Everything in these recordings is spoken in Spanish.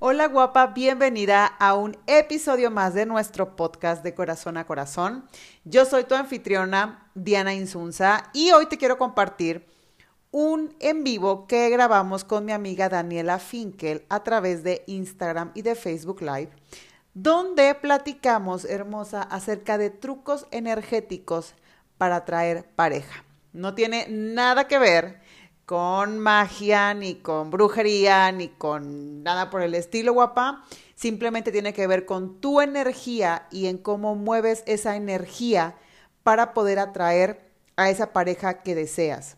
Hola guapa, bienvenida a un episodio más de nuestro podcast de Corazón a Corazón. Yo soy tu anfitriona, Diana Insunza, y hoy te quiero compartir un en vivo que grabamos con mi amiga Daniela Finkel a través de Instagram y de Facebook Live, donde platicamos, hermosa, acerca de trucos energéticos para atraer pareja. No tiene nada que ver con magia, ni con brujería, ni con nada por el estilo, guapa. Simplemente tiene que ver con tu energía y en cómo mueves esa energía para poder atraer a esa pareja que deseas.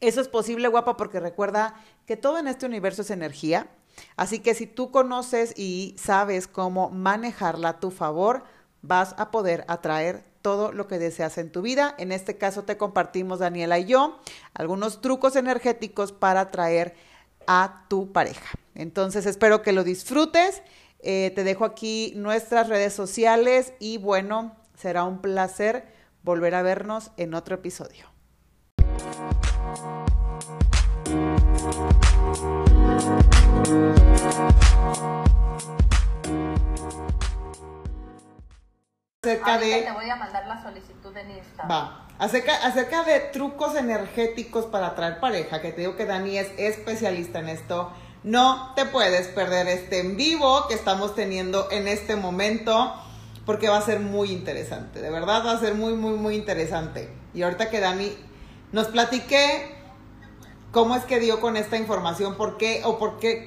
Eso es posible, guapa, porque recuerda que todo en este universo es energía. Así que si tú conoces y sabes cómo manejarla a tu favor, vas a poder atraer todo lo que deseas en tu vida. En este caso te compartimos, Daniela y yo, algunos trucos energéticos para atraer a tu pareja. Entonces, espero que lo disfrutes. Te dejo aquí nuestras redes sociales y bueno, será un placer volver a vernos en otro episodio. Te voy a mandar la solicitud en Instagram. Va. Acerca de trucos energéticos para atraer pareja, que te digo que Dani es especialista en esto. No te puedes perder este en vivo que estamos teniendo en este momento, porque va a ser muy interesante. De verdad, va a ser muy, muy, muy interesante. Y ahorita que Dani nos platique cómo es que dio con esta información, por qué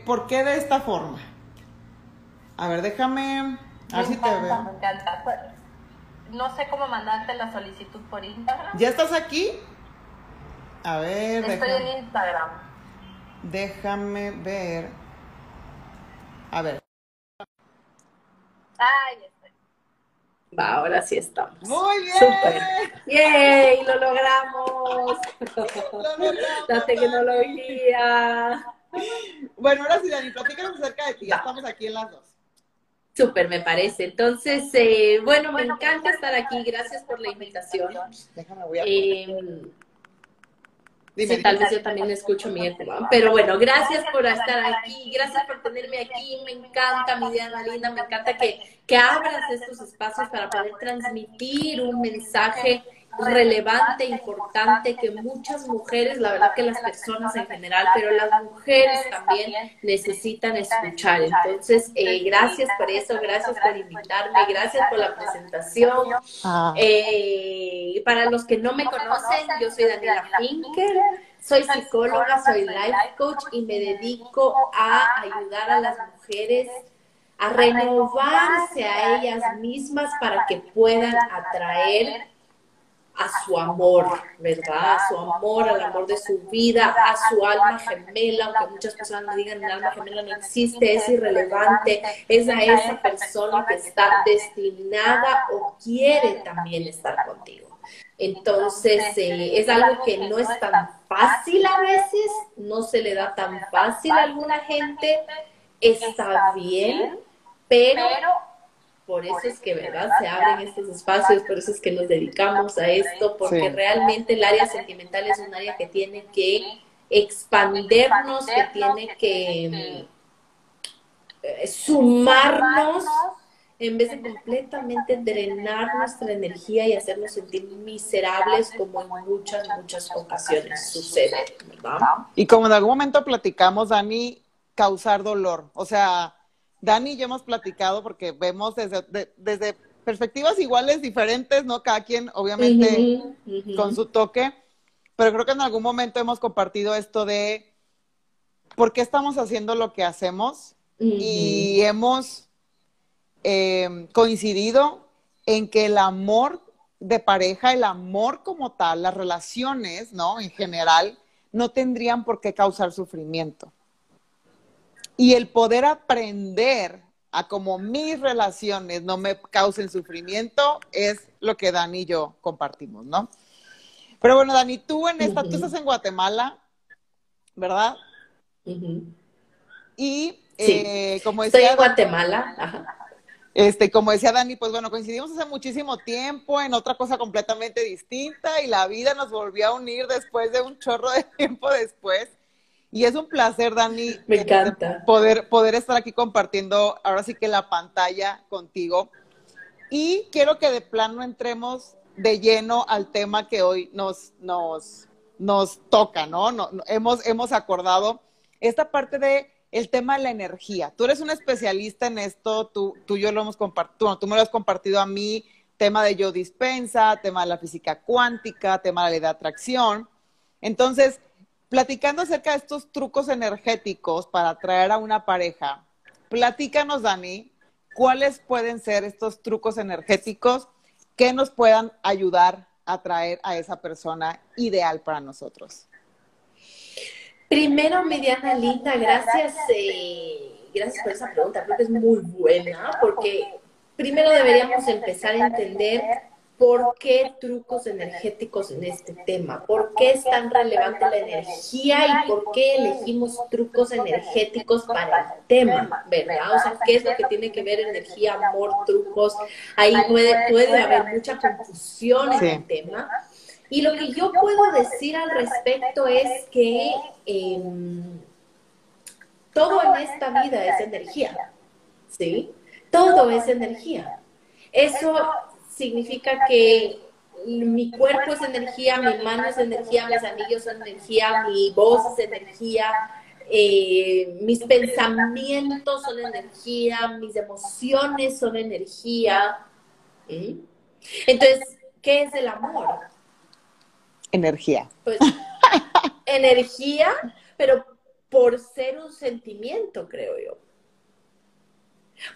de esta forma. A ver, déjame. Así te veo. Me encanta. No sé cómo mandarte la solicitud por Instagram. ¿Ya estás aquí? A ver. Estoy en Instagram. Déjame ver. A ver. Ahí estoy. Va, ahora sí estamos. Muy bien. Súper. ¡Yay! ¡Lo logramos! La tecnología. Bueno, ahora sí, Dani, platícanos acerca de ti. Ya estamos aquí en las dos. Súper, me parece. Entonces, bueno, me encanta estar aquí. Gracias por la invitación. Déjame, voy a tal vez yo también escucho mi eco, ¿no? Pero bueno, gracias por estar aquí. Gracias por tenerme aquí. Me encanta, mi Diana linda. Me encanta que abras estos espacios para poder transmitir un mensaje relevante, importante, que muchas mujeres, la verdad que las personas en general, pero las mujeres también necesitan escuchar. Entonces, gracias por eso, gracias por invitarme, gracias por la presentación. Para los que no me conocen, yo soy Daniela Finkel. Soy psicóloga, soy life coach y me dedico a ayudar a las mujeres a renovarse a ellas mismas para que puedan atraer a su amor, ¿verdad? A su amor, al amor de su vida, a su alma gemela, aunque muchas personas me digan el alma gemela no existe, es irrelevante, es a esa persona que está destinada o quiere también estar contigo. Entonces, es algo que no es tan fácil a veces, no se le da tan fácil a alguna gente, está bien, pero por eso es que, ¿verdad?, se abren estos espacios, por eso es que nos dedicamos a esto, porque sí, realmente el área sentimental es un área que tiene que expandernos, que tiene que sumarnos, en vez de completamente drenar nuestra energía y hacernos sentir miserables, como en muchas, muchas ocasiones sucede, ¿verdad? Y como en algún momento platicamos, Dani, causar dolor, o sea, Dani y yo hemos platicado porque vemos desde perspectivas iguales, diferentes, ¿no? Cada quien, obviamente, con su toque. Pero creo que en algún momento hemos compartido esto de por qué estamos haciendo lo que hacemos y hemos coincidido en que el amor de pareja, el amor como tal, las relaciones, ¿no? En general, no tendrían por qué causar sufrimiento. Y el poder aprender a cómo mis relaciones no me causen sufrimiento es lo que Dani y yo compartimos, ¿no? Pero bueno, Dani, tú en esta, tú estás en Guatemala, ¿verdad? Y sí, como decía, estoy en Guatemala. Ajá. Como decía Dani, pues bueno, coincidimos hace muchísimo tiempo en otra cosa completamente distinta y la vida nos volvió a unir después de un chorro de tiempo después. Y es un placer, Dani. Me encanta. Poder estar aquí compartiendo ahora sí que la pantalla contigo. Y quiero que de plano entremos de lleno al tema que hoy nos toca, ¿no? Hemos acordado esta parte de el tema de la energía. Tú eres un especialista en esto, tú y yo lo hemos compartido, bueno, tú me lo has compartido a mí, tema de Joe Dispenza, tema de la física cuántica, tema de la ley de atracción. Entonces, platicando acerca de estos trucos energéticos para atraer a una pareja, platícanos, Dani, ¿cuáles pueden ser estos trucos energéticos que nos puedan ayudar a atraer a esa persona ideal para nosotros? Primero, mi Diana linda, gracias por esa pregunta, creo que es muy buena, porque primero deberíamos empezar a entender por qué trucos energéticos en este tema, por qué es tan relevante la energía y por qué elegimos trucos energéticos para el tema, ¿verdad? O sea, ¿qué es lo que tiene que ver energía, amor, trucos? Ahí puede haber mucha confusión en el tema. Y lo que yo puedo decir al respecto es que todo en esta vida es energía, ¿sí? Todo es energía. Eso significa que mi cuerpo es energía, mi mano es energía, mis anillos son energía, mi voz es energía, mis pensamientos son energía, mis emociones son energía. ¿Sí? Entonces, ¿qué es el amor? Energía. Pues, energía, pero por ser un sentimiento, creo yo.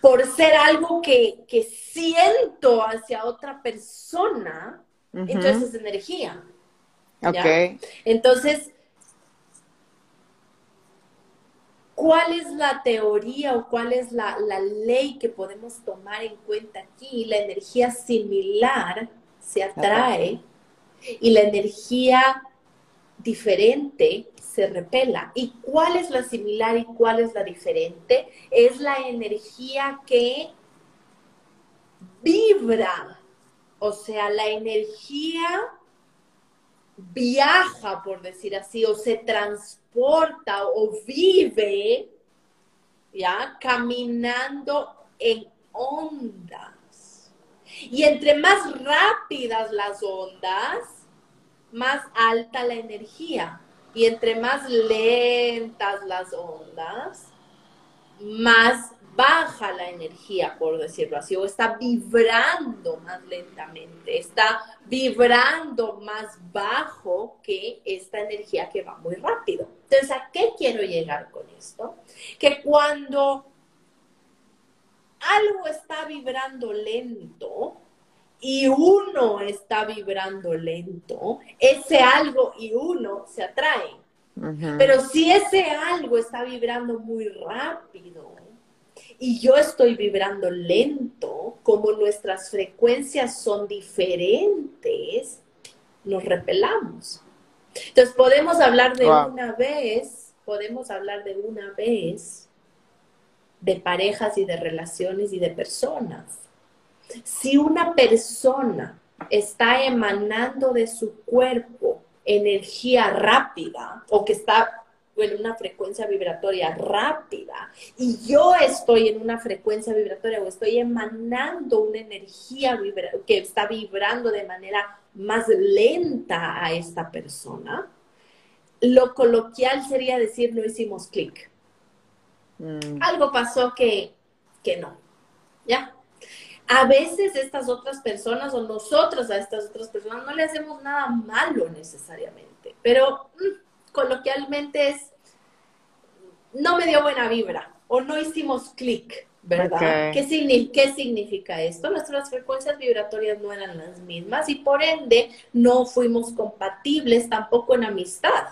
Por ser algo que siento hacia otra persona, entonces es energía. ¿Ya? Okay. Entonces, ¿cuál es la teoría o cuál es la ley que podemos tomar en cuenta aquí? La energía similar se atrae. Y la energía diferente se repela. ¿Y cuál es la similar y cuál es la diferente? Es la energía que vibra. O sea, la energía viaja, por decir así, o se transporta o vive, ¿ya? Caminando en onda. Y entre más rápidas las ondas, más alta la energía. Y entre más lentas las ondas, más baja la energía, por decirlo así. O está vibrando más lentamente, está vibrando más bajo que esta energía que va muy rápido. Entonces, ¿a qué quiero llegar con esto? Que cuando algo está vibrando lento y uno está vibrando lento, ese algo y uno se atraen. Pero si ese algo está vibrando muy rápido y yo estoy vibrando lento, como nuestras frecuencias son diferentes, nos repelamos. Entonces podemos hablar de una vez de parejas y de relaciones y de personas. Si una persona está emanando de su cuerpo energía rápida o que está en una frecuencia vibratoria rápida y yo estoy en una frecuencia vibratoria o estoy emanando una energía que está vibrando de manera más lenta a esta persona, lo coloquial sería decir no hicimos clic. Algo pasó que no, ¿ya? A veces estas otras personas o nosotros a estas otras personas no le hacemos nada malo necesariamente, pero coloquialmente es no me dio buena vibra o no hicimos clic, ¿verdad? Okay. ¿Qué significa esto? Nuestras frecuencias vibratorias no eran las mismas y por ende no fuimos compatibles tampoco en amistad.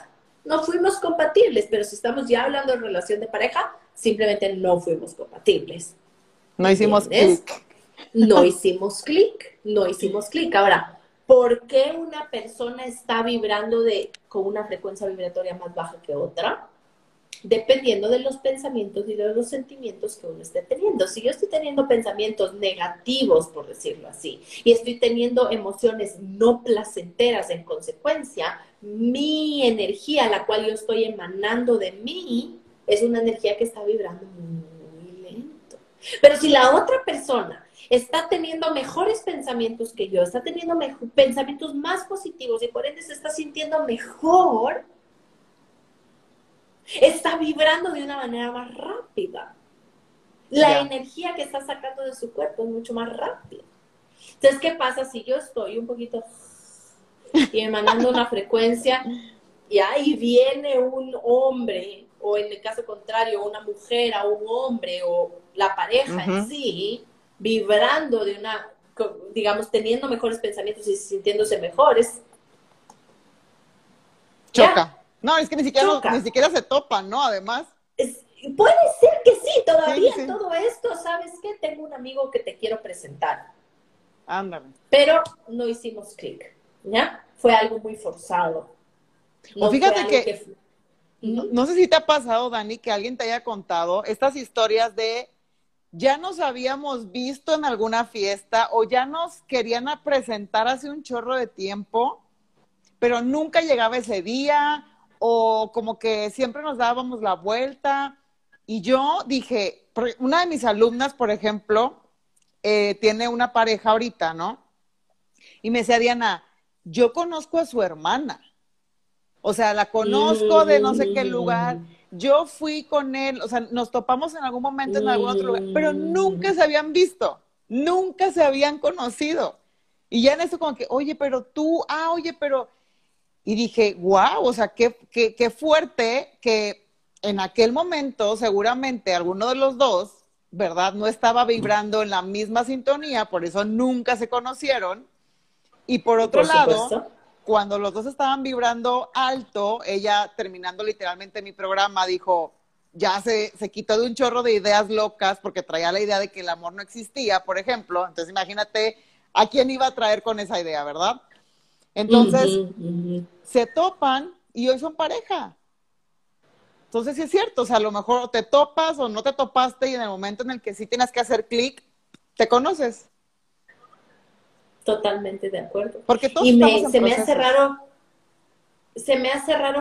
No fuimos compatibles, pero si estamos ya hablando de relación de pareja, simplemente no fuimos compatibles. No hicimos clic. No hicimos clic, no hicimos clic. Ahora, ¿por qué una persona está vibrando con una frecuencia vibratoria más baja que otra? dependiendo de los pensamientos y de los sentimientos que uno esté teniendo. Si yo estoy teniendo pensamientos negativos, por decirlo así, y estoy teniendo emociones no placenteras en consecuencia, mi energía, la cual yo estoy emanando de mí, es una energía que está vibrando muy lento. Pero si la otra persona está teniendo mejores pensamientos que yo, está teniendo pensamientos más positivos y por ende se está sintiendo mejor, está vibrando de una manera más rápida. La energía que está sacando de su cuerpo es mucho más rápida. Entonces, ¿qué pasa si yo estoy un poquito y emanando una frecuencia y ahí viene un hombre, o en el caso contrario, una mujer a un hombre, o la pareja en sí, vibrando de una, digamos, teniendo mejores pensamientos y sintiéndose mejores? Choca. No, es que ni siquiera se topan, ¿no? Además. Puede ser que sí, todavía sí. Todo esto, ¿sabes qué? Tengo un amigo que te quiero presentar. Ándame. Pero no hicimos clic, ¿ya? Fue algo muy forzado. No, fíjate que no sé si te ha pasado, Dani, que alguien te haya contado estas historias de ya nos habíamos visto en alguna fiesta o ya nos querían presentar hace un chorro de tiempo, pero nunca llegaba ese día, o como que siempre nos dábamos la vuelta. Y yo dije, una de mis alumnas, por ejemplo, tiene una pareja ahorita, ¿no? Y me decía, Diana, yo conozco a su hermana. O sea, la conozco de no sé qué lugar. Yo fui con él, o sea, nos topamos en algún momento en algún otro lugar, pero nunca se habían visto, nunca se habían conocido. Y ya en eso como que, oye, pero tú, oye, pero... Y dije, wow, o sea, qué fuerte que en aquel momento seguramente alguno de los dos, ¿verdad? No estaba vibrando en la misma sintonía, por eso nunca se conocieron. Y por otro lado, cuando los dos estaban vibrando alto, ella, terminando literalmente mi programa, dijo, ya se quitó de un chorro de ideas locas, porque traía la idea de que el amor no existía, por ejemplo. Entonces imagínate a quién iba a traer con esa idea, ¿verdad? Entonces, se topan y hoy son pareja. Entonces, sí es cierto, o sea, a lo mejor te topas o no te topaste y en el momento en el que sí tienes que hacer clic, te conoces. Totalmente de acuerdo. Porque todos se me hace raro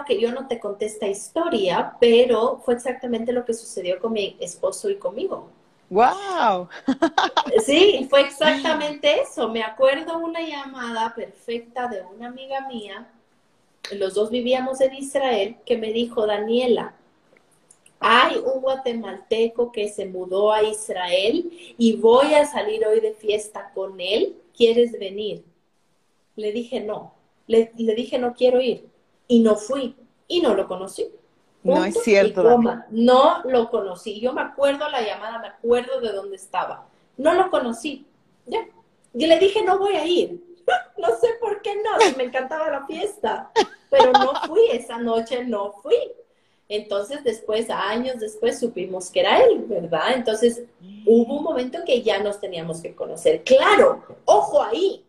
que yo no te conté esta historia, pero fue exactamente lo que sucedió con mi esposo y conmigo. ¡Wow! Sí, fue exactamente eso. Me acuerdo una llamada perfecta de una amiga mía, los dos vivíamos en Israel, que me dijo, Daniela, hay un guatemalteco que se mudó a Israel y voy a salir hoy de fiesta con él, ¿quieres venir? Le dije no, le dije no quiero ir, y no fui, y no lo conocí. No es cierto. No lo conocí. Yo me acuerdo la llamada, me acuerdo de dónde estaba. No lo conocí. Ya. Yo le dije, no voy a ir. No sé por qué no. Si me encantaba la fiesta. Pero no fui. Esa noche no fui. Entonces, después, años después, supimos que era él, ¿verdad? Entonces, hubo un momento que ya nos teníamos que conocer. Claro, ojo ahí.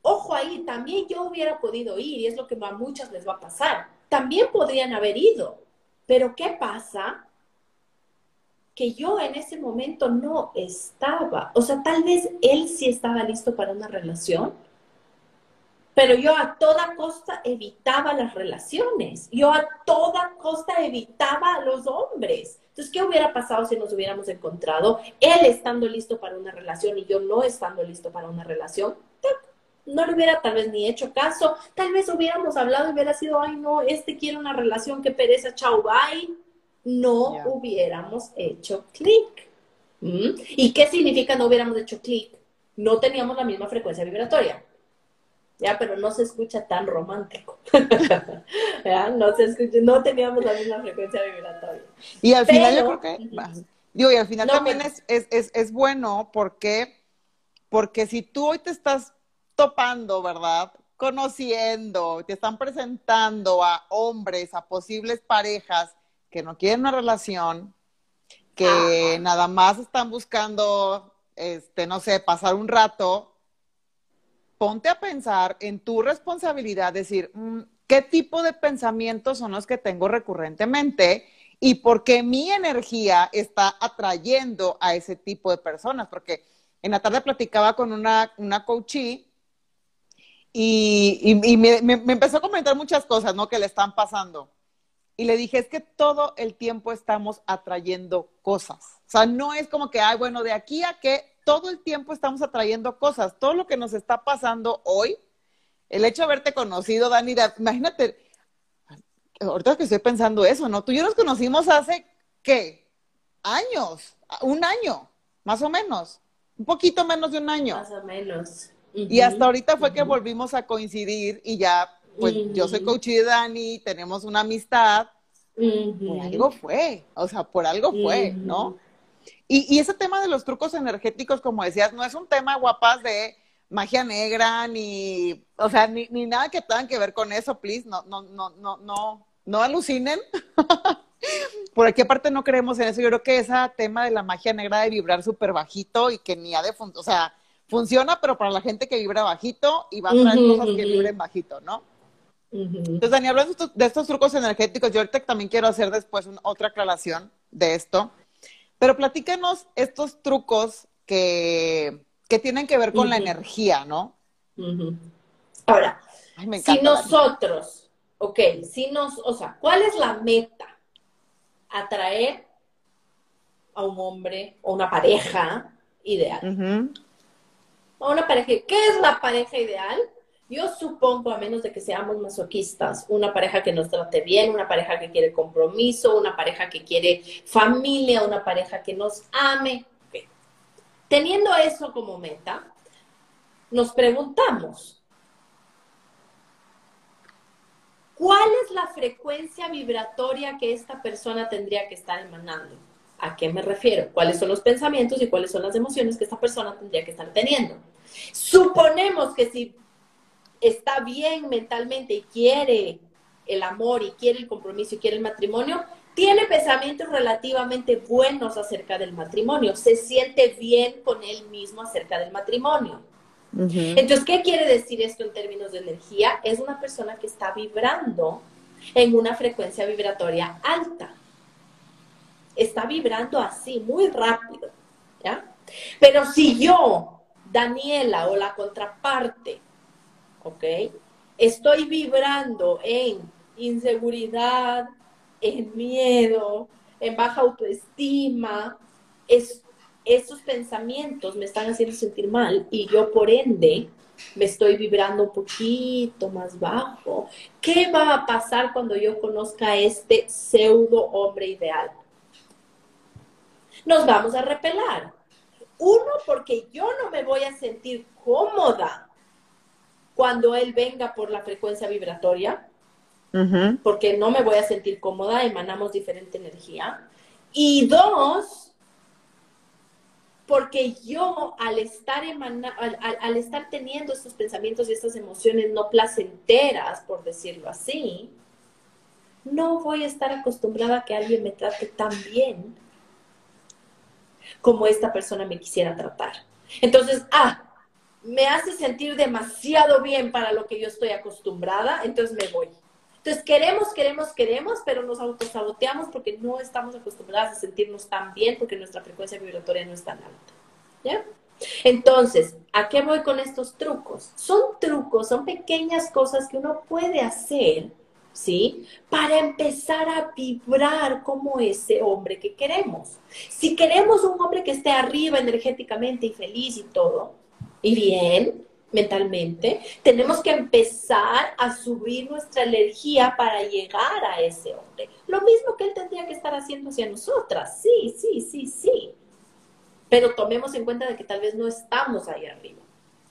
Ojo ahí. También yo hubiera podido ir, y es lo que a muchas les va a pasar. También podrían haber ido. Pero ¿qué pasa? Que yo en ese momento no estaba. O sea, tal vez él sí estaba listo para una relación, pero yo a toda costa evitaba las relaciones. Yo a toda costa evitaba a los hombres. Entonces, ¿qué hubiera pasado si nos hubiéramos encontrado? Él estando listo para una relación y yo no estando listo para una relación. No le hubiera tal vez ni hecho caso, tal vez hubiéramos hablado y hubiera sido, ay no, quiere una relación, qué pereza, chau, bye. No hubiéramos hecho clic. ¿Y qué significa no hubiéramos hecho clic? No teníamos la misma frecuencia vibratoria. Ya, pero no se escucha tan romántico. ¿Ya? No se escucha, no teníamos la misma frecuencia vibratoria. Y al final yo creo que, digo, y al final no, también es bueno porque si tú hoy te estás topando, ¿verdad? Conociendo, te están presentando a hombres, a posibles parejas que no quieren una relación, que nada más están buscando, no sé, pasar un rato. Ponte a pensar en tu responsabilidad, decir, ¿qué tipo de pensamientos son los que tengo recurrentemente? y porque mi energía está atrayendo a ese tipo de personas. Porque en la tarde platicaba con una coachee y me empezó a comentar muchas cosas, ¿no?, que le están pasando. Y le dije, es que todo el tiempo estamos atrayendo cosas. O sea, no es como que, ay, bueno, de aquí a que todo el tiempo estamos atrayendo cosas. Todo lo que nos está pasando hoy, el hecho de haberte conocido, Dani, imagínate, ahorita que estoy pensando eso, ¿no? Tú y yo nos conocimos hace, ¿qué? Años, un año, más o menos. Un poquito menos de un año. Más o menos. Y hasta ahorita fue que volvimos a coincidir y ya... Pues yo soy coach de Dani, tenemos una amistad, por algo fue, o sea, por algo fue, ¿no? Y ese tema de los trucos energéticos, como decías, no es un tema, guapas, de magia negra, ni, o sea, ni nada que tengan que ver con eso, please, no alucinen. Por aquí aparte no creemos en eso. Yo creo que ese tema de la magia negra de vibrar súper bajito y que ni ha de funcionar, o sea, funciona, pero para la gente que vibra bajito y va a traer cosas que vibren bajito, ¿no? Entonces, Dani, hablando de estos trucos energéticos, yo ahorita también quiero hacer después otra aclaración de esto, pero platícanos estos trucos que tienen que ver con la energía, ¿no? Ahora, ay, me encanta, si nosotros, ok, o sea, ¿cuál es la meta? Atraer a un hombre o una pareja ideal. A una pareja. ¿Qué es la pareja ideal? Yo supongo, a menos de que seamos masoquistas, una pareja que nos trate bien, una pareja que quiere compromiso, una pareja que quiere familia, una pareja que nos ame. Okay. Teniendo eso como meta, nos preguntamos, ¿cuál es la frecuencia vibratoria que esta persona tendría que estar emanando? ¿A qué me refiero? ¿Cuáles son los pensamientos y cuáles son las emociones que esta persona tendría que estar teniendo? Suponemos que si está bien mentalmente y quiere el amor y quiere el compromiso y quiere el matrimonio, tiene pensamientos relativamente buenos acerca del matrimonio, se siente bien con él mismo acerca del matrimonio. Entonces, ¿qué quiere decir esto en términos de energía? Es una persona que está vibrando en una frecuencia vibratoria alta. Está vibrando así, muy rápido, ¿ya? Pero si yo, Daniela, o la contraparte, ¿ok?, estoy vibrando en inseguridad, en miedo, en baja autoestima. Esos pensamientos me están haciendo sentir mal y yo, por ende, me estoy vibrando un poquito más bajo. ¿Qué va a pasar cuando yo conozca a este pseudo hombre ideal? Nos vamos a repelar. Uno, porque yo no me voy a sentir cómoda cuando él venga por la frecuencia vibratoria, porque no me voy a sentir cómoda, emanamos diferente energía. Y dos, porque yo al estar teniendo estos pensamientos y estas emociones no placenteras, por decirlo así, no voy a estar acostumbrada a que alguien me trate tan bien como esta persona me quisiera tratar. Entonces, me hace sentir demasiado bien para lo que yo estoy acostumbrada, entonces me voy. Entonces, queremos, pero nos autosaboteamos porque no estamos acostumbradas a sentirnos tan bien porque nuestra frecuencia vibratoria no es tan alta. ¿Ya? Entonces, ¿a qué voy con estos trucos? Son trucos, son pequeñas cosas que uno puede hacer, ¿sí?, para empezar a vibrar como ese hombre que queremos. Si queremos un hombre que esté arriba energéticamente y feliz y todo, y bien, mentalmente, tenemos que empezar a subir nuestra energía para llegar a ese hombre. Lo mismo que él tendría que estar haciendo hacia nosotras. Sí. Pero tomemos en cuenta de que tal vez no estamos ahí arriba.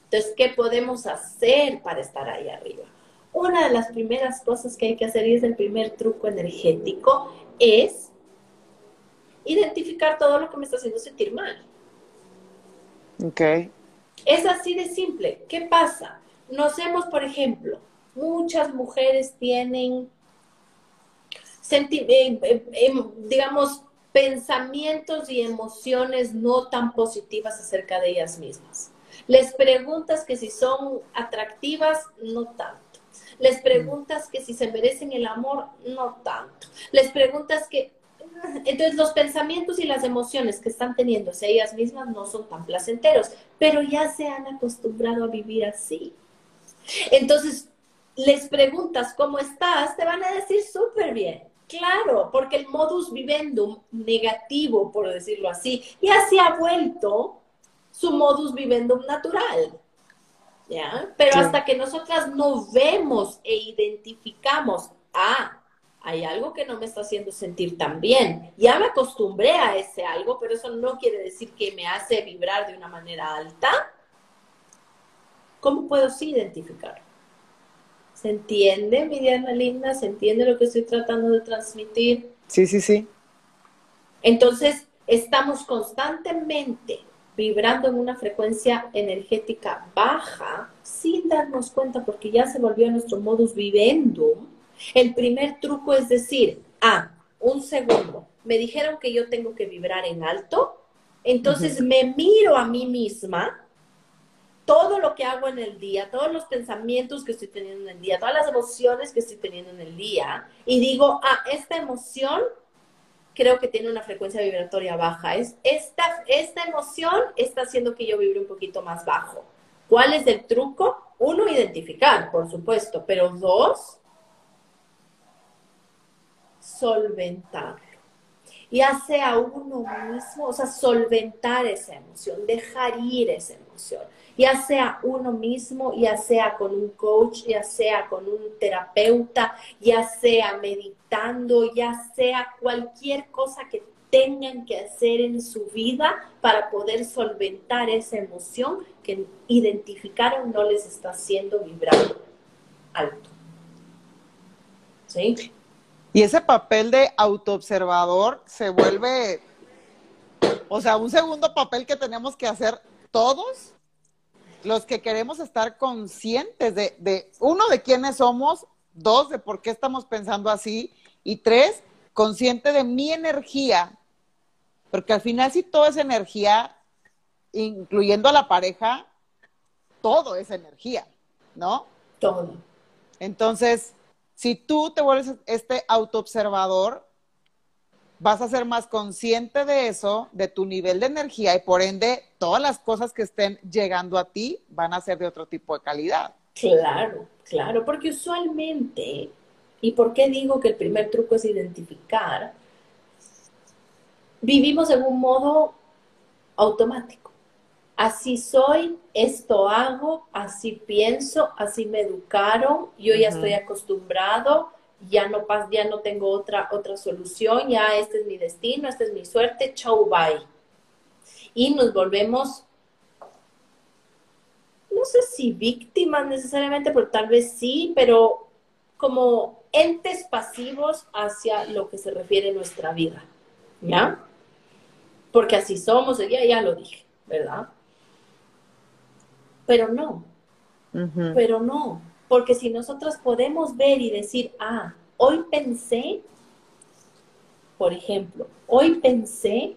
Entonces, ¿qué podemos hacer para estar ahí arriba? Una de las primeras cosas que hay que hacer, y es el primer truco energético, es identificar todo lo que me está haciendo sentir mal. Ok. Es así de simple. ¿Qué pasa? Por ejemplo, muchas mujeres tienen, digamos, pensamientos y emociones no tan positivas acerca de ellas mismas. Les preguntas que si son atractivas, no tanto. Les preguntas que si se merecen el amor, no tanto. Les preguntas que Entonces los pensamientos y las emociones que están teniendo ellas mismas no son tan placenteros, pero ya se han acostumbrado a vivir así. Entonces les preguntas ¿cómo estás? Te van a decir súper bien. Claro, porque el modus vivendum negativo, por decirlo así, ya se ha vuelto su modus vivendum natural. ¿Ya? Pero sí, hasta que nosotras no vemos e identificamos, ah, hay algo que no me está haciendo sentir tan bien. Ya me acostumbré a ese algo, pero eso no quiere decir que me hace vibrar de una manera alta. ¿Cómo puedo sí identificarlo? ¿Se entiende, mi Diana linda? ¿Se entiende lo que estoy tratando de transmitir? Sí, sí, sí. Entonces, estamos constantemente vibrando en una frecuencia energética baja, sin darnos cuenta, porque ya se volvió nuestro modus vivendum. El primer truco es decir, ah, un segundo, me dijeron que yo tengo que vibrar en alto, entonces me miro a mí misma. Todo lo que hago en el día, todos los pensamientos que estoy teniendo en el día, todas las emociones que estoy teniendo en el día, y digo, ah, esta emoción creo que tiene una frecuencia vibratoria baja. Esta emoción está haciendo que yo vibre un poquito más bajo. ¿Cuál es el truco? Uno, identificar, por supuesto, pero dos, solventar. Ya sea uno mismo, o sea, solventar esa emoción, dejar ir esa emoción. Ya sea uno mismo, ya sea con un coach, ya sea con un terapeuta, ya sea meditando, ya sea cualquier cosa que tengan que hacer en su vida para poder solventar esa emoción que identificaron no les está haciendo vibrar alto. ¿Sí? Y ese papel de autoobservador se vuelve, o sea, un segundo papel que tenemos que hacer todos los que queremos estar conscientes de uno, de quiénes somos, dos, de por qué estamos pensando así, y tres, consciente de mi energía, porque al final si todo es energía, incluyendo a la pareja, todo es energía, ¿no? Todo. Entonces, si tú te vuelves este autoobservador, vas a ser más consciente de eso, de tu nivel de energía, y por ende, todas las cosas que estén llegando a ti van a ser de otro tipo de calidad. Claro, claro, porque usualmente, y por qué digo que el primer truco es identificar, vivimos en un modo automático. Así soy, esto hago, así pienso, así me educaron, yo ya estoy acostumbrado, ya no tengo otra solución, ya este es mi destino, esta es mi suerte, chau, bye. Y nos volvemos, no sé si víctimas necesariamente, pero tal vez sí, pero como entes pasivos hacia lo que se refiere nuestra vida, ¿ya? Porque así somos, ya lo dije, ¿verdad? Pero no, porque si nosotros podemos ver y decir, ah, hoy pensé, por ejemplo, hoy pensé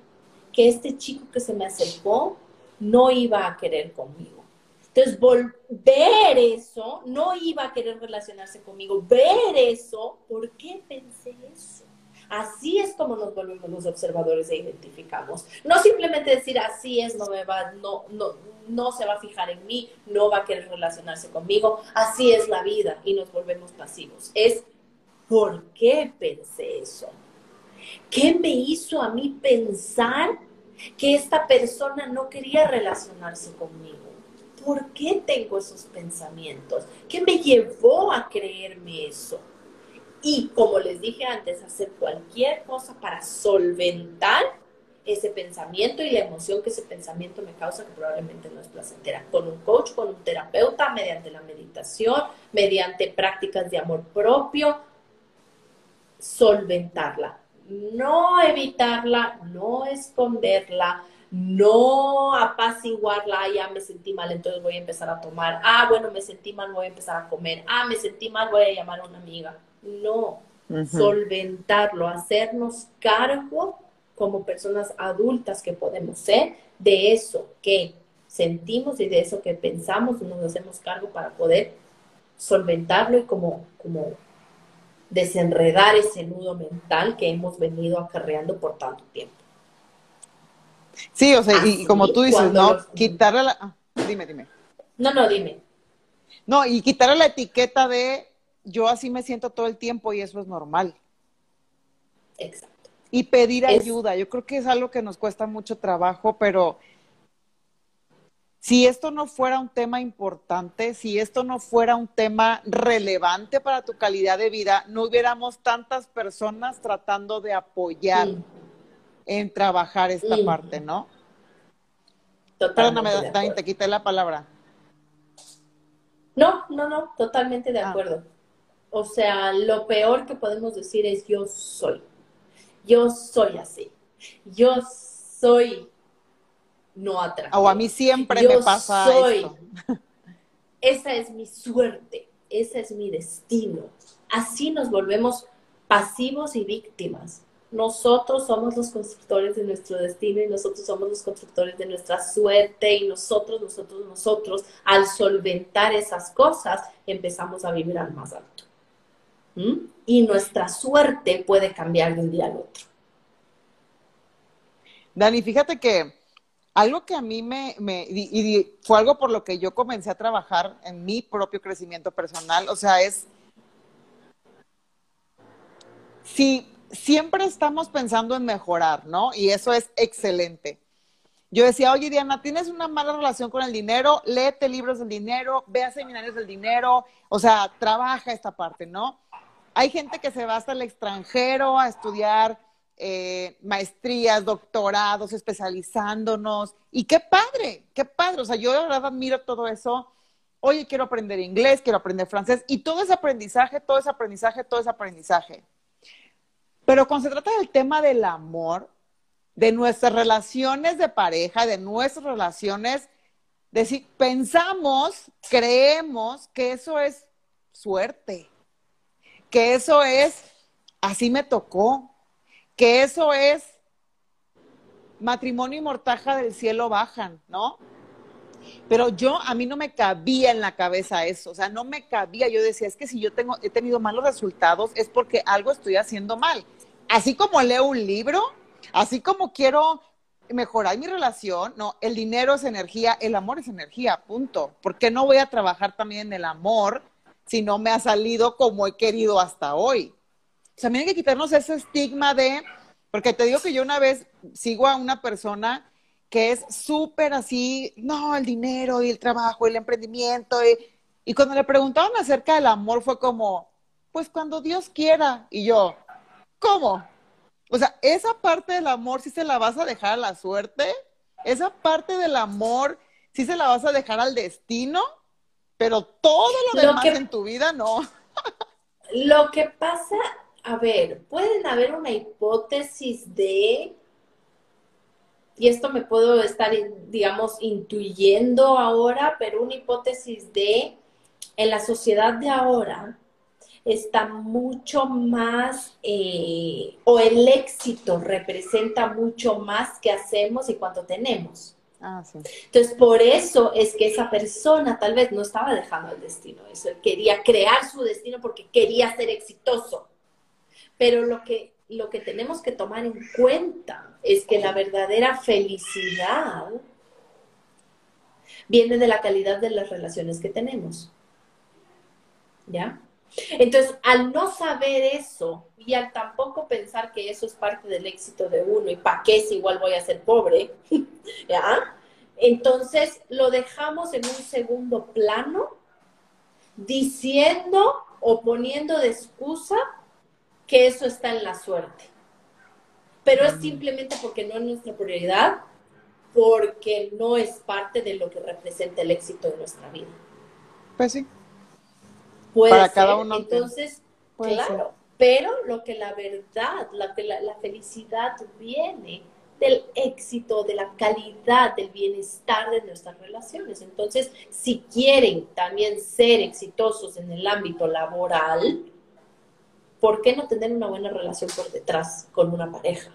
que este chico que se me acercó no iba a querer conmigo. Entonces, ver eso, no iba a querer relacionarse conmigo, ver eso, ¿por qué pensé eso? Así es como nos volvemos los observadores e identificamos. No simplemente decir así es, no se va a fijar en mí, no va a querer relacionarse conmigo, así es la vida y nos volvemos pasivos. Es ¿por qué pensé eso? ¿Qué me hizo a mí pensar que esta persona no quería relacionarse conmigo? ¿Por qué tengo esos pensamientos? ¿Qué me llevó a creerme eso? Y como les dije antes, hacer cualquier cosa para solventar ese pensamiento y la emoción que ese pensamiento me causa, que probablemente no es placentera. Con un coach, con un terapeuta, mediante la meditación, mediante prácticas de amor propio, solventarla. No evitarla, no esconderla, no apaciguarla, ah, ya me sentí mal, entonces voy a empezar a tomar. Ah, bueno, me sentí mal, voy a empezar a comer. Ah, me sentí mal, voy a llamar a una amiga. No, solventarlo, hacernos cargo como personas adultas que podemos ser de eso que sentimos y de eso que pensamos, nos hacemos cargo para poder solventarlo y como desenredar ese nudo mental que hemos venido acarreando por tanto tiempo. Sí, o sea, así, y como tú dices, ¿no? Quitarle la... Ah, dime, dime. No, no, dime. No, y quitarle la etiqueta de yo así me siento todo el tiempo y eso es normal. Exacto. Y pedir ayuda. Yo creo que es algo que nos cuesta mucho trabajo, pero si esto no fuera un tema importante, si esto no fuera un tema relevante para tu calidad de vida, no hubiéramos tantas personas tratando de apoyar en trabajar esta parte, ¿no? Totalmente. Perdóname, Dani, te quité la palabra. No, no, no, totalmente de acuerdo. O sea, lo peor que podemos decir es yo soy. Yo soy así. Yo soy no atractivo. O a mí siempre me pasa esto. Esa es mi suerte. Ese es mi destino. Así nos volvemos pasivos y víctimas. Nosotros somos los constructores de nuestro destino y nosotros somos los constructores de nuestra suerte y nosotros, al solventar esas cosas, empezamos a vivir al más alto. ¿Mm? Y nuestra suerte puede cambiar de un día al otro. Dani, fíjate que algo que a mí me fue algo por lo que yo comencé a trabajar en mi propio crecimiento personal, o sea, es... Sí... Siempre estamos pensando en mejorar, ¿no? Y eso es excelente. Yo decía, oye, Diana, tienes una mala relación con el dinero, léete libros del dinero, ve a seminarios del dinero, o sea, trabaja esta parte, ¿no? Hay gente que se va hasta el extranjero a estudiar maestrías, doctorados, especializándonos. Y qué padre, qué padre. O sea, yo de verdad admiro todo eso. Oye, quiero aprender inglés, quiero aprender francés. Y todo ese aprendizaje, todo ese aprendizaje, todo ese aprendizaje. Pero cuando se trata del tema del amor, de nuestras relaciones de pareja, de nuestras relaciones, decir, pensamos, creemos que eso es suerte, que eso es, así me tocó, que eso es matrimonio y mortaja del cielo bajan, ¿no? Pero a mí no me cabía en la cabeza eso, o sea, no me cabía. Yo decía, es que si yo he tenido malos resultados es porque algo estoy haciendo mal. Así como leo un libro, así como quiero mejorar mi relación, no, el dinero es energía, el amor es energía, punto. ¿Por qué no voy a trabajar también en el amor si no me ha salido como he querido hasta hoy? O sea, miren, hay que quitarnos ese estigma de, porque te digo que yo una vez sigo a una persona que es súper así, no, el dinero y el trabajo y el emprendimiento. Y cuando le preguntaban acerca del amor fue como, pues cuando Dios quiera. Y yo, ¿cómo? O sea, esa parte del amor sí se la vas a dejar a la suerte, esa parte del amor sí se la vas a dejar al destino, pero todo lo demás en tu vida no. Lo que pasa, a ver, pueden haber una hipótesis de... Y esto me puedo estar, digamos, intuyendo ahora, pero una hipótesis de, en la sociedad de ahora, está mucho más, o el éxito representa mucho más que hacemos y cuánto tenemos. Ah, sí. Entonces, por eso es que esa persona tal vez no estaba dejando el destino, eso, él quería crear su destino porque quería ser exitoso. Pero lo que tenemos que tomar en cuenta es que la verdadera felicidad viene de la calidad de las relaciones que tenemos. ¿Ya? Entonces, al no saber eso y al tampoco pensar que eso es parte del éxito de uno y para qué si igual voy a ser pobre, ¿ya? Entonces, lo dejamos en un segundo plano diciendo o poniendo de excusa que eso está en la suerte. Pero es simplemente porque no es nuestra prioridad, porque no es parte de lo que representa el éxito de nuestra vida. Pues sí. Puede para ser, cada uno. Entonces, puede claro, ser. Pero lo que la verdad, la felicidad viene del éxito, de la calidad, del bienestar de nuestras relaciones. Entonces, si quieren también ser exitosos en el ámbito laboral, ¿por qué no tener una buena relación por detrás con una pareja?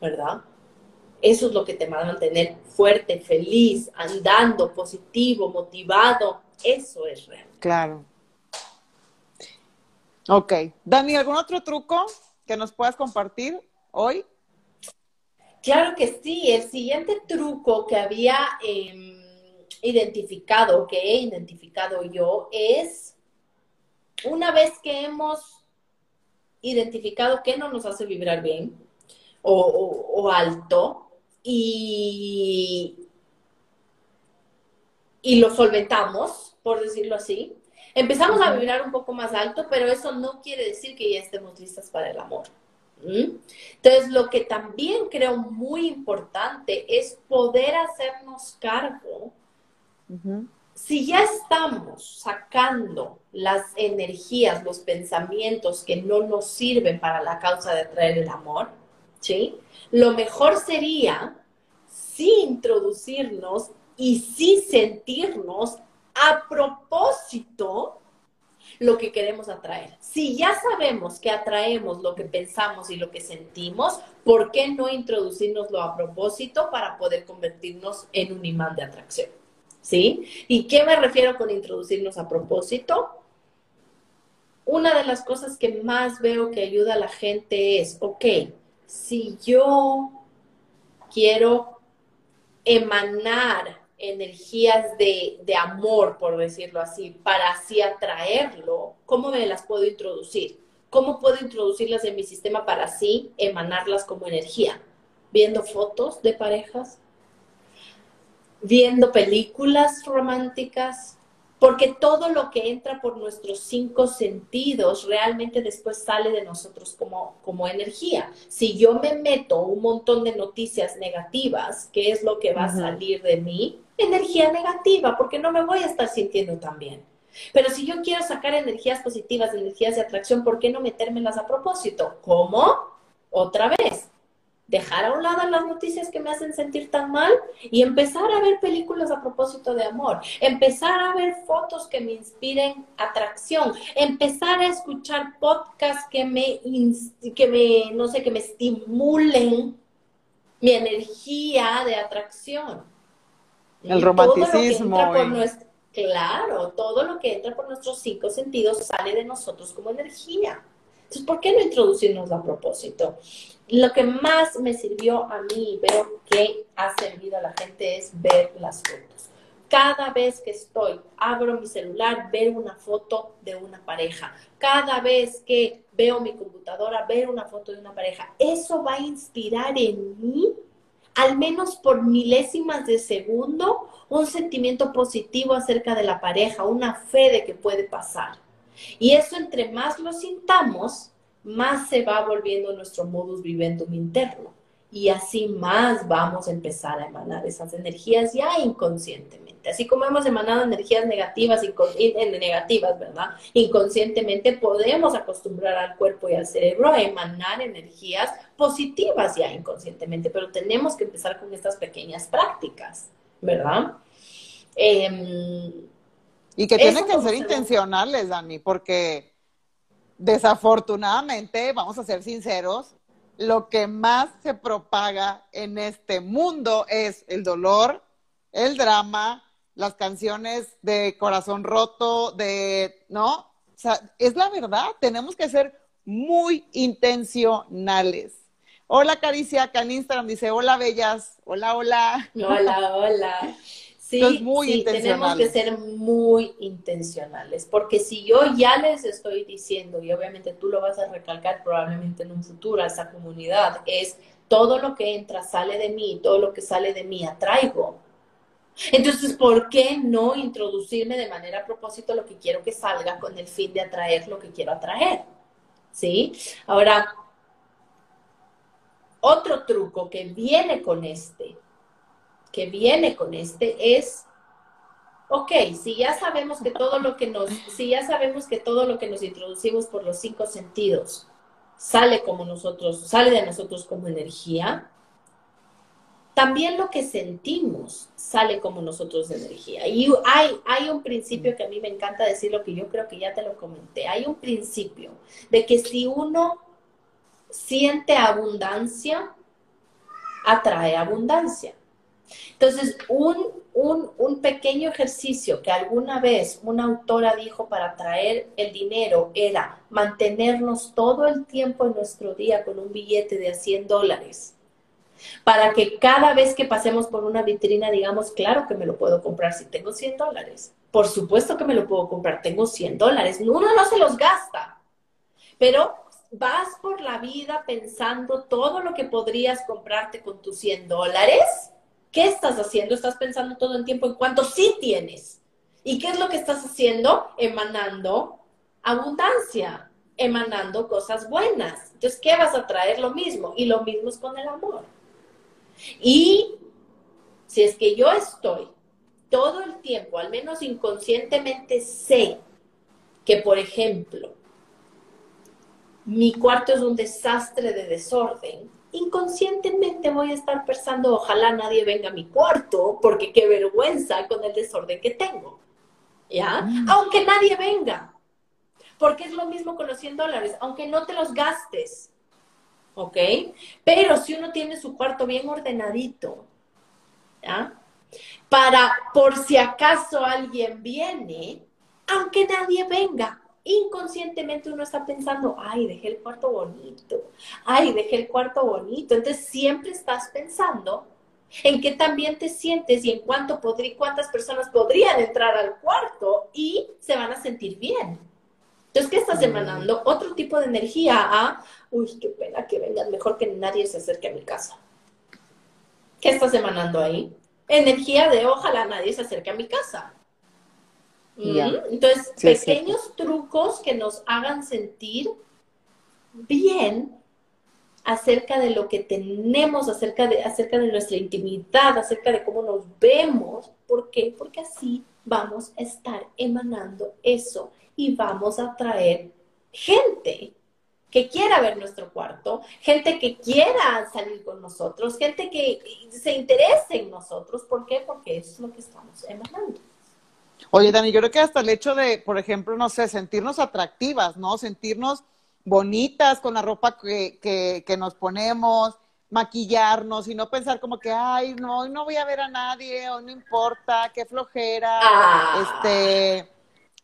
¿Verdad? Eso es lo que te va a mantener fuerte, feliz, andando, positivo, motivado. Eso es real. Claro. Ok. Dani, ¿algún otro truco que nos puedas compartir hoy? Claro que sí. El siguiente truco que había identificado, que he identificado yo, es una vez que hemos identificado qué no nos hace vibrar bien o alto y lo solventamos, por decirlo así, empezamos a vibrar un poco más alto, pero eso no quiere decir que ya estemos listas para el amor. Entonces, lo que también creo muy importante es poder hacernos cargo. Si ya estamos sacando las energías, los pensamientos que no nos sirven para la causa de atraer el amor, ¿sí? Lo mejor sería sí introducirnos y sí sentirnos a propósito lo que queremos atraer. Si ya sabemos que atraemos lo que pensamos y lo que sentimos, ¿por qué no introducirnoslo a propósito para poder convertirnos en un imán de atracción? ¿Sí? ¿Y qué me refiero con introducirnos a propósito? Una de las cosas que más veo que ayuda a la gente es, ok, si yo quiero emanar energías de amor, por decirlo así, para así atraerlo, ¿cómo me las puedo introducir? ¿Cómo puedo introducirlas en mi sistema para así emanarlas como energía? Viendo fotos de parejas, viendo películas románticas, porque todo lo que entra por nuestros 5 sentidos realmente después sale de nosotros como energía. Si yo me meto un montón de noticias negativas, ¿qué es lo que va a salir de mí? Energía negativa, porque no me voy a estar sintiendo tan bien. Pero si yo quiero sacar energías positivas, energías de atracción, ¿por qué no metérmelas a propósito? ¿Cómo? Otra vez. Dejar a un lado las noticias que me hacen sentir tan mal y empezar a ver películas a propósito de amor. Empezar a ver fotos que me inspiren atracción. Empezar a escuchar podcasts que me estimulen mi energía de atracción. El romanticismo. Claro, todo lo que entra por nuestros 5 sentidos sale de nosotros como energía. Entonces, ¿por qué no introducirnos a propósito? Lo que más me sirvió a mí, veo que ha servido a la gente, es ver las fotos. Cada vez que abro mi celular, ver una foto de una pareja. Cada vez que veo mi computadora, ver una foto de una pareja. Eso va a inspirar en mí, al menos por milésimas de segundo, un sentimiento positivo acerca de la pareja, una fe de que puede pasar. Y eso, entre más lo sintamos, más se va volviendo nuestro modus vivendum interno. Y así más vamos a empezar a emanar esas energías ya inconscientemente. Así como hemos emanado energías negativas, ¿verdad? Inconscientemente podemos acostumbrar al cuerpo y al cerebro a emanar energías positivas ya inconscientemente. Pero tenemos que empezar con estas pequeñas prácticas, ¿verdad? Y que tienen que ser intencionales, Dani, porque desafortunadamente, vamos a ser sinceros, lo que más se propaga en este mundo es el dolor, el drama, las canciones de corazón roto, ¿no? O sea, es la verdad, tenemos que ser muy intencionales. Hola, Caricia, acá en Instagram dice, hola, bellas, hola, hola. Hola, hola. Sí, tenemos que ser muy intencionales, porque si yo ya les estoy diciendo, y obviamente tú lo vas a recalcar probablemente en un futuro a esa comunidad, es todo lo que entra sale de mí, todo lo que sale de mí atraigo. Entonces, ¿por qué no introducirme de manera a propósito lo que quiero que salga con el fin de atraer lo que quiero atraer? ¿Sí? Ahora, otro truco que viene con este es, ok, si ya sabemos que todo lo que nos introducimos por los 5 sentidos sale de nosotros como energía, también lo que sentimos sale como nosotros de energía. Y hay un principio que a mí me encanta decirlo, que yo creo que ya te lo comenté. Hay un principio de que si uno siente abundancia, atrae abundancia. Entonces, un pequeño ejercicio que alguna vez una autora dijo para traer el dinero era mantenernos todo el tiempo en nuestro día con un billete de $100, para que cada vez que pasemos por una vitrina digamos, claro que me lo puedo comprar si tengo $100. Por supuesto que me lo puedo comprar, tengo $100. Uno no se los gasta, pero vas por la vida pensando todo lo que podrías comprarte con tus $100. ¿Qué estás haciendo? Estás pensando todo el tiempo en cuánto sí tienes. ¿Y qué es lo que estás haciendo? Emanando abundancia, emanando cosas buenas. Entonces, ¿qué vas a traer? Lo mismo. Y lo mismo es con el amor. Y si es que yo estoy todo el tiempo, al menos inconscientemente, sé que, por ejemplo, mi cuarto es un desastre de desorden, inconscientemente voy a estar pensando, ojalá nadie venga a mi cuarto, porque qué vergüenza con el desorden que tengo, ¿ya? Aunque nadie venga, porque es lo mismo con los $100, aunque no te los gastes, ¿ok? Pero si uno tiene su cuarto bien ordenadito, ¿ya? Para, por si acaso alguien viene, aunque nadie venga, inconscientemente uno está pensando, ay, dejé el cuarto bonito, ay, dejé el cuarto bonito. Entonces siempre estás pensando en qué también te sientes y en cuántas personas podrían entrar al cuarto y se van a sentir bien. Entonces, ¿qué estás emanando? Otro tipo de energía a, uy, qué pena que vengan, mejor que nadie se acerque a mi casa. ¿Qué estás emanando ahí? Energía de, ojalá nadie se acerque a mi casa. Entonces, sí, pequeños trucos que nos hagan sentir bien acerca de lo que tenemos, acerca de nuestra intimidad, acerca de cómo nos vemos. ¿Por qué? Porque así vamos a estar emanando eso y vamos a atraer gente que quiera ver nuestro cuarto, gente que quiera salir con nosotros, gente que se interese en nosotros. ¿Por qué? Porque eso es lo que estamos emanando. Oye, Dani, yo creo que hasta el hecho de, por ejemplo, no sé, sentirnos atractivas, ¿no? Sentirnos bonitas con la ropa que nos ponemos, maquillarnos y no pensar como que, ay, no, hoy no voy a ver a nadie, hoy no importa, qué flojera,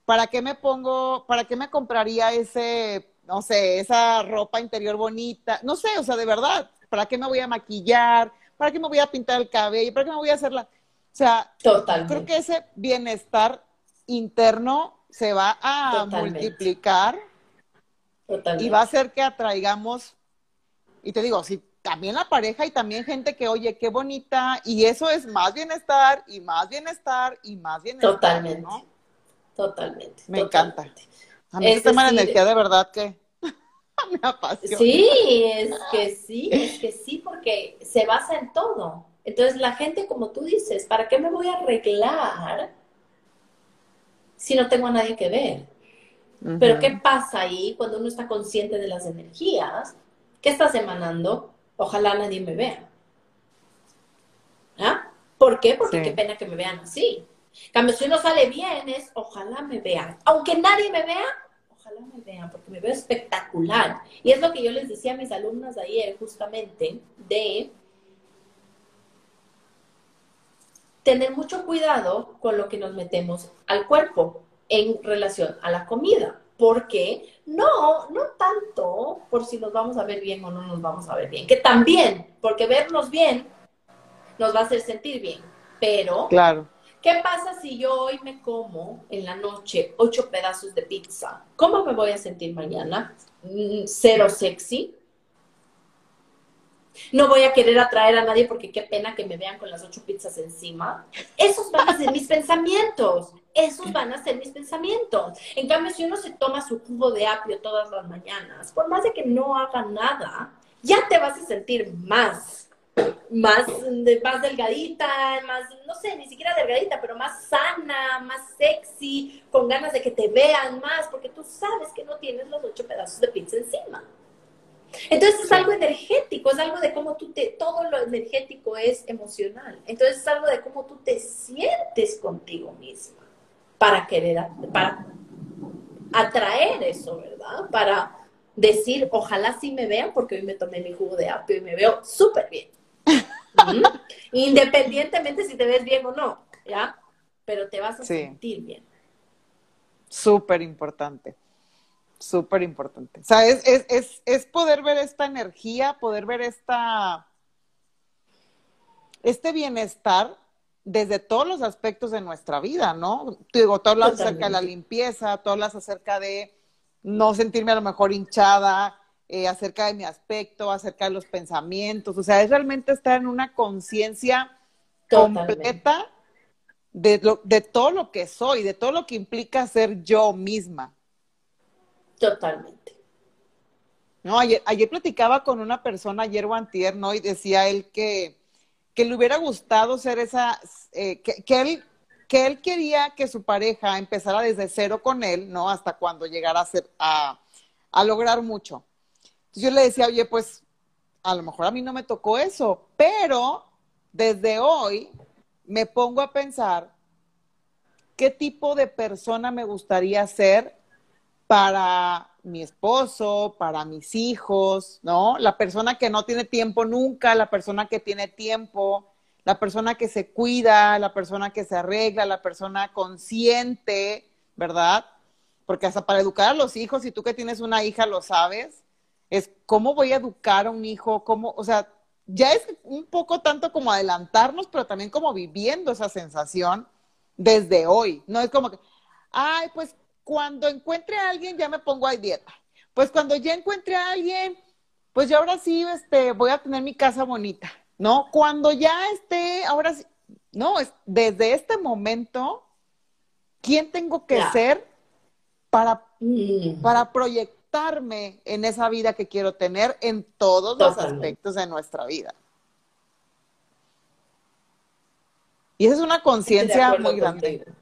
¿para qué me pongo, para qué me compraría ese, no sé, esa ropa interior bonita? No sé, o sea, de verdad, ¿para qué me voy a maquillar? ¿Para qué me voy a pintar el cabello? ¿Para qué me voy a hacer la...? O sea, totalmente. Creo que ese bienestar interno se va a multiplicar y va a hacer que atraigamos, y te digo, sí, también la pareja y también gente que, oye, qué bonita, y eso es más bienestar y más bienestar y más bienestar. Totalmente, ¿no? Totalmente. Me encanta. A mí este tema de energía de verdad que me apasiona. Sí, es que sí, porque se basa en todo. Entonces, la gente, como tú dices, ¿para qué me voy a arreglar si no tengo a nadie que ver? Pero, ¿qué pasa ahí cuando uno está consciente de las energías? ¿Qué estás emanando? Ojalá nadie me vea. ¿Ah? ¿Por qué? Porque qué pena que me vean así. Cambio, si uno sale bien es, ojalá me vean. Aunque nadie me vea, ojalá me vean, porque me veo espectacular. Y es lo que yo les decía a mis alumnas ayer, justamente, de... tener mucho cuidado con lo que nos metemos al cuerpo en relación a la comida. Porque no tanto por si nos vamos a ver bien o no nos vamos a ver bien. Que también, porque vernos bien nos va a hacer sentir bien. Pero, claro, ¿qué pasa si yo hoy me como en la noche 8 pedazos de pizza? ¿Cómo me voy a sentir mañana? Cero sexy. No voy a querer atraer a nadie porque qué pena que me vean con las 8 pizzas encima. Esos van a ser mis pensamientos. En cambio, si uno se toma su cubo de apio todas las mañanas, por más de que no haga nada, ya te vas a sentir más delgadita, más, no sé, ni siquiera delgadita, pero más sana, más sexy, con ganas de que te vean más, porque tú sabes que no tienes los 8 pedazos de pizza encima. Entonces es algo energético, es algo de cómo tú te... todo lo energético es emocional. Entonces es algo de cómo tú te sientes contigo misma para querer, para atraer eso, ¿verdad? Para decir, ojalá sí me vean porque hoy me tomé mi jugo de apio y me veo súper bien. Independientemente si te ves bien o no, ¿ya? Pero te vas a sentir bien. Súper importante. Súper importante. O sea, es poder ver esta energía, poder ver este bienestar desde todos los aspectos de nuestra vida, ¿no? Digo, tú hablas acerca de la limpieza, tú hablas acerca de no sentirme a lo mejor hinchada, acerca de mi aspecto, acerca de los pensamientos. O sea, es realmente estar en una conciencia completa de todo lo que soy, de todo lo que implica ser yo misma. Totalmente. No, ayer platicaba con una persona, ayer o antier, ¿no? Y decía él que le hubiera gustado ser esa, que él quería que su pareja empezara desde cero con él, ¿no? Hasta cuando llegara a lograr mucho. Entonces yo le decía, oye, pues, a lo mejor a mí no me tocó eso, pero desde hoy me pongo a pensar qué tipo de persona me gustaría ser para mi esposo, para mis hijos, ¿no? La persona que no tiene tiempo nunca, la persona que tiene tiempo, la persona que se cuida, la persona que se arregla, la persona consciente, ¿verdad? Porque hasta para educar a los hijos, si tú que tienes una hija lo sabes, es cómo voy a educar a un hijo, cómo, o sea, ya es un poco tanto como adelantarnos, pero también como viviendo esa sensación desde hoy. No es como que, ay, pues, cuando encuentre a alguien ya me pongo a dieta. Pues cuando ya encuentre a alguien, pues yo ahora sí voy a tener mi casa bonita, ¿no? Cuando ya esté, ahora sí, no, es desde este momento, ¿quién tengo que ser para proyectarme en esa vida que quiero tener en todos los aspectos de nuestra vida? Y esa es una conciencia muy grande. Contigo.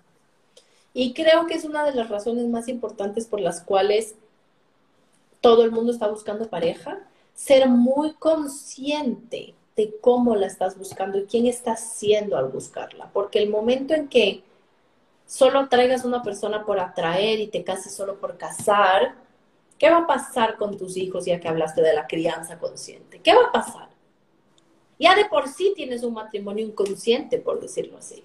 Y creo que es una de las razones más importantes por las cuales todo el mundo está buscando pareja, ser muy consciente de cómo la estás buscando y quién estás siendo al buscarla. Porque el momento en que solo atraigas una persona por atraer y te cases solo por casar, ¿qué va a pasar con tus hijos ya que hablaste de la crianza consciente? ¿Qué va a pasar? Ya de por sí tienes un matrimonio inconsciente, por decirlo así.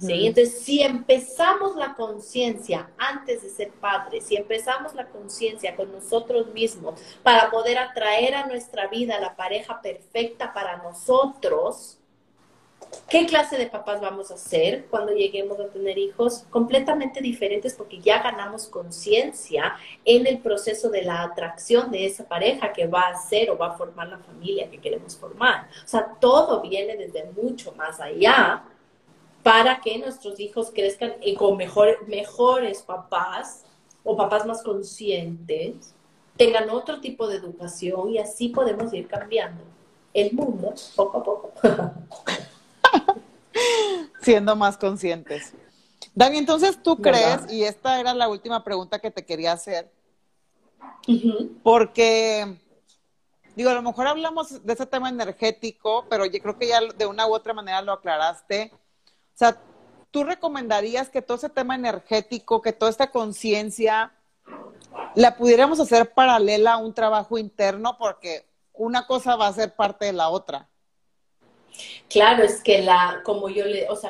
¿Sí? Entonces, si empezamos la conciencia antes de ser padres, si empezamos la conciencia con nosotros mismos para poder atraer a nuestra vida la pareja perfecta para nosotros, ¿qué clase de papás vamos a ser cuando lleguemos a tener hijos completamente diferentes? Porque ya ganamos conciencia en el proceso de la atracción de esa pareja que va a ser o va a formar la familia que queremos formar. O sea, todo viene desde mucho más allá, para que nuestros hijos crezcan con mejores papás o papás más conscientes, tengan otro tipo de educación y así podemos ir cambiando el mundo poco a poco. Siendo más conscientes. Dani, entonces tú crees, y esta era la última pregunta que te quería hacer, porque... digo, a lo mejor hablamos de ese tema energético, pero yo creo que ya de una u otra manera lo aclaraste. O sea, ¿tú recomendarías que todo ese tema energético, que toda esta conciencia, la pudiéramos hacer paralela a un trabajo interno? Porque una cosa va a ser parte de la otra. Claro, es que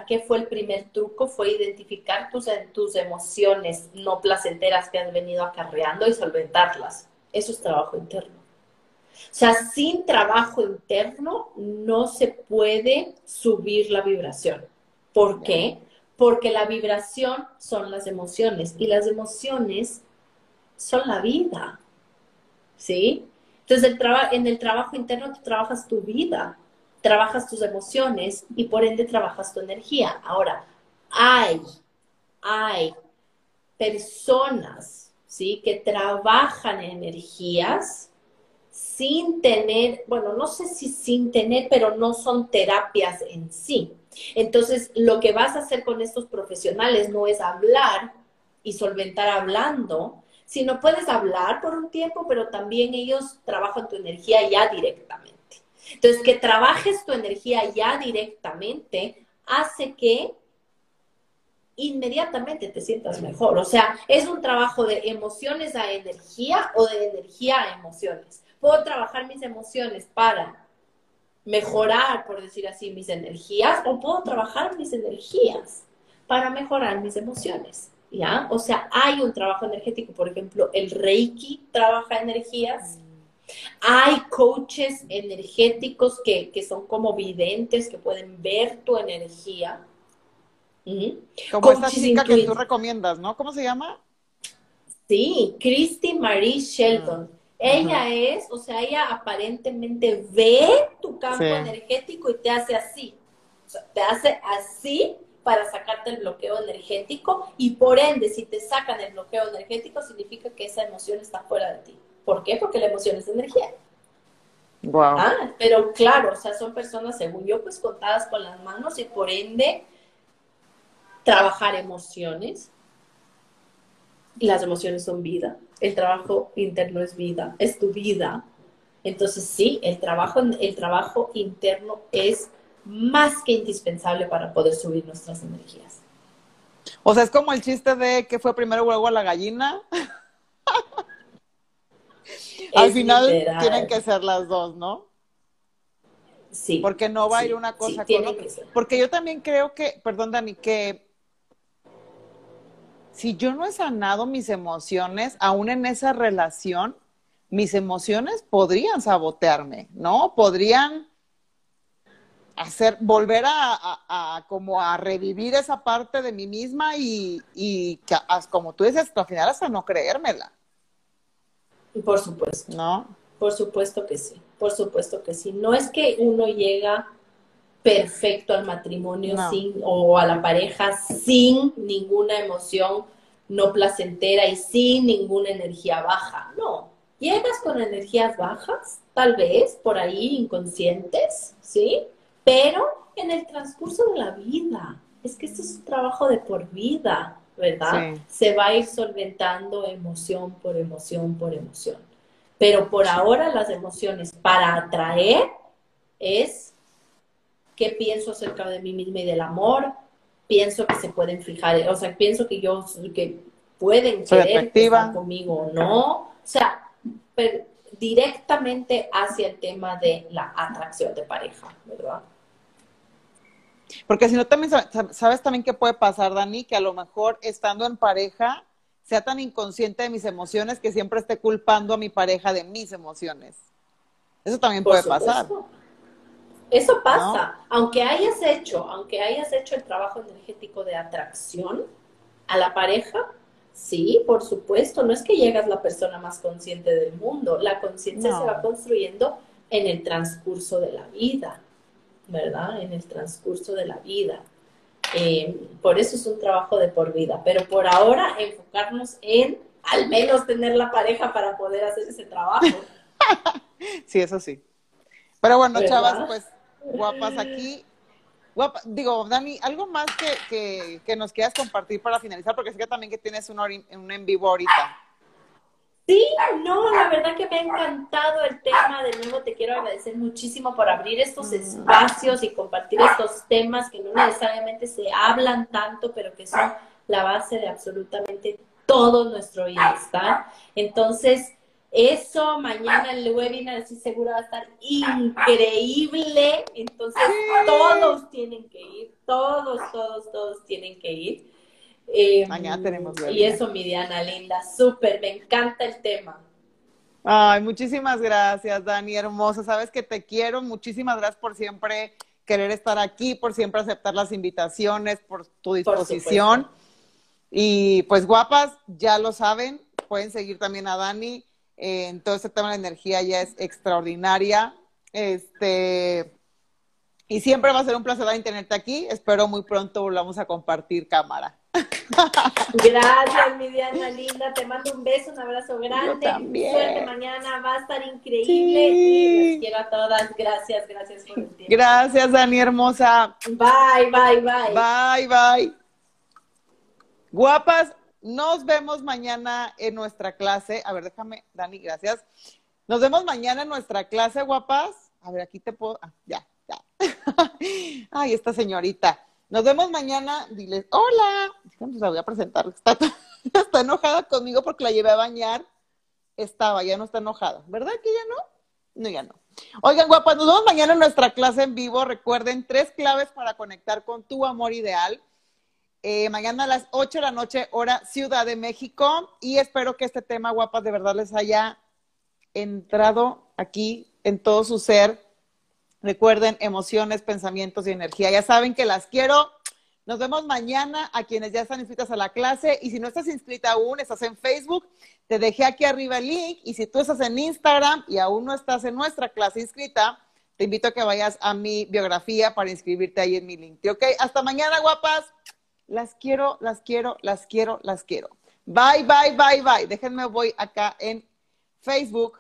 ¿qué fue el primer truco? Fue identificar tus emociones no placenteras que has venido acarreando y solventarlas. Eso es trabajo interno. O sea, sin trabajo interno no se puede subir la vibración. ¿Por qué? Porque la vibración son las emociones y las emociones son la vida, ¿sí? Entonces en el trabajo interno tú trabajas tu vida, trabajas tus emociones y por ende trabajas tu energía. Ahora, hay personas, ¿sí? Que trabajan energías sin tener, bueno, no sé si sin tener, pero no son terapias en sí. Entonces, lo que vas a hacer con estos profesionales no es hablar y solventar hablando, sino puedes hablar por un tiempo, pero también ellos trabajan tu energía ya directamente. Entonces, que trabajes tu energía ya directamente hace que inmediatamente te sientas mejor. O sea, es un trabajo de emociones a energía o de energía a emociones. Puedo trabajar mis emociones para mejorar, por decir así, mis energías, o puedo trabajar mis energías para mejorar mis emociones, ¿ya? O sea, hay un trabajo energético, por ejemplo, el Reiki trabaja energías. Hay coaches energéticos que son como videntes, que pueden ver tu energía. Como esta chica que tú recomiendas, ¿no? ¿Cómo se llama? Sí, Christy Marie Shelton. Ella es, o sea, ella aparentemente ve tu campo energético y te hace así. O sea, te hace así para sacarte el bloqueo energético, y por ende, si te sacan el bloqueo energético, significa que esa emoción está fuera de ti. ¿Por qué? Porque la emoción es energía. Wow. Ah, pero claro, o sea, son personas, según yo, pues contadas con las manos, y por ende, trabajar emociones. Las emociones son vida. El trabajo interno es vida, es tu vida. Entonces sí, el trabajo interno es más que indispensable para poder subir nuestras energías. O sea, es como el chiste de que fue primero huevo a la gallina. Al final literal. Tienen que ser las dos, ¿no? Sí. Porque no va a ir una cosa con otra. Porque yo también creo que, perdón Dani, que si yo no he sanado mis emociones, aún en esa relación, mis emociones podrían sabotearme, ¿no? Podrían hacer, volver a como a revivir esa parte de mí misma y como tú dices, al final hasta no creérmela. Por supuesto. ¿No? Por supuesto que sí. Por supuesto que sí. No es que uno llega perfecto al matrimonio sin, o a la pareja sin ninguna emoción no placentera y sin ninguna energía baja. No. Llegas con energías bajas, tal vez, por ahí, inconscientes, ¿sí? Pero en el transcurso de la vida. Es que esto es un trabajo de por vida, ¿verdad? Sí. Se va a ir solventando emoción por emoción por emoción. Pero por ahora las emociones para atraer es qué pienso acerca de mí misma y del amor, pienso que se pueden fijar, o sea, pienso que yo, que pueden querer que están conmigo o no, o sea, pero directamente hacia el tema de la atracción de pareja, ¿verdad? Porque si no, también sabes también qué puede pasar, Dani, que a lo mejor estando en pareja sea tan inconsciente de mis emociones que siempre esté culpando a mi pareja de mis emociones. Eso también puede pasar. Eso pasa. ¿No? Aunque hayas hecho el trabajo energético de atracción a la pareja, sí, por supuesto, no es que llegas la persona más consciente del mundo. La conciencia se va construyendo en el transcurso de la vida. ¿Verdad? En el transcurso de la vida. Por eso es un trabajo de por vida. Pero por ahora, enfocarnos en al menos tener la pareja para poder hacer ese trabajo. Sí, eso sí. Pero bueno, ¿verdad? Chavas, pues, guapas aquí. Guapa, digo, Dani, algo más que nos quieras compartir para finalizar, porque sé que también que tienes un en vivo ahorita. Sí, no, la verdad que me ha encantado el tema. De nuevo te quiero agradecer muchísimo por abrir estos espacios y compartir estos temas que no necesariamente se hablan tanto, pero que son la base de absolutamente todo nuestro bienestar. Entonces, eso, mañana el webinar sí seguro va a estar increíble. Entonces, todos tienen que ir, todos tienen que ir. Mañana tenemos webinar. Y eso, mi Diana linda, súper, me encanta el tema. Ay, muchísimas gracias, Dani, hermosa, sabes que te quiero, muchísimas gracias por siempre querer estar aquí, por siempre aceptar las invitaciones, por tu disposición. Y pues guapas, ya lo saben, pueden seguir también a Dani, en todo este tema de energía ya es extraordinaria, y siempre va a ser un placer tenerte aquí. Espero muy pronto volvamos a compartir cámara. Gracias, mi Diana linda. Te mando un beso, un abrazo grande. Yo también. Suerte mañana, va a estar increíble. Sí. Y las quiero a todas. Gracias, gracias por el tiempo. Gracias, Dani hermosa. Bye, bye, bye. Bye, bye. Guapas, nos vemos mañana en nuestra clase. A ver, déjame, Dani, gracias. Nos vemos mañana en nuestra clase, guapas. A ver, aquí te puedo. Ah, ya. Ay, esta señorita. Nos vemos mañana. Diles, hola. Pues la voy a presentar. Está enojada conmigo porque la llevé a bañar. Ya no está enojada. ¿Verdad que ya no? No, ya no. Oigan, guapas, nos vemos mañana en nuestra clase en vivo. Recuerden, 3 claves para conectar con tu amor ideal. Mañana a las 8 de la noche, hora Ciudad de México. Y espero que este tema, guapas, de verdad les haya entrado aquí en todo su ser. Recuerden, emociones, pensamientos y energía. Ya saben que las quiero. Nos vemos mañana a quienes ya están inscritas a la clase. Y si no estás inscrita aún, estás en Facebook, te dejé aquí arriba el link. Y si tú estás en Instagram y aún no estás en nuestra clase inscrita, te invito a que vayas a mi biografía para inscribirte ahí en mi link. ¿Ok? Hasta mañana, guapas. Las quiero, las quiero, las quiero, las quiero. Bye, bye, bye, bye. Déjenme, voy acá en Facebook.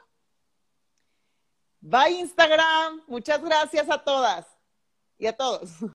Bye, Instagram. Muchas gracias a todas y a todos.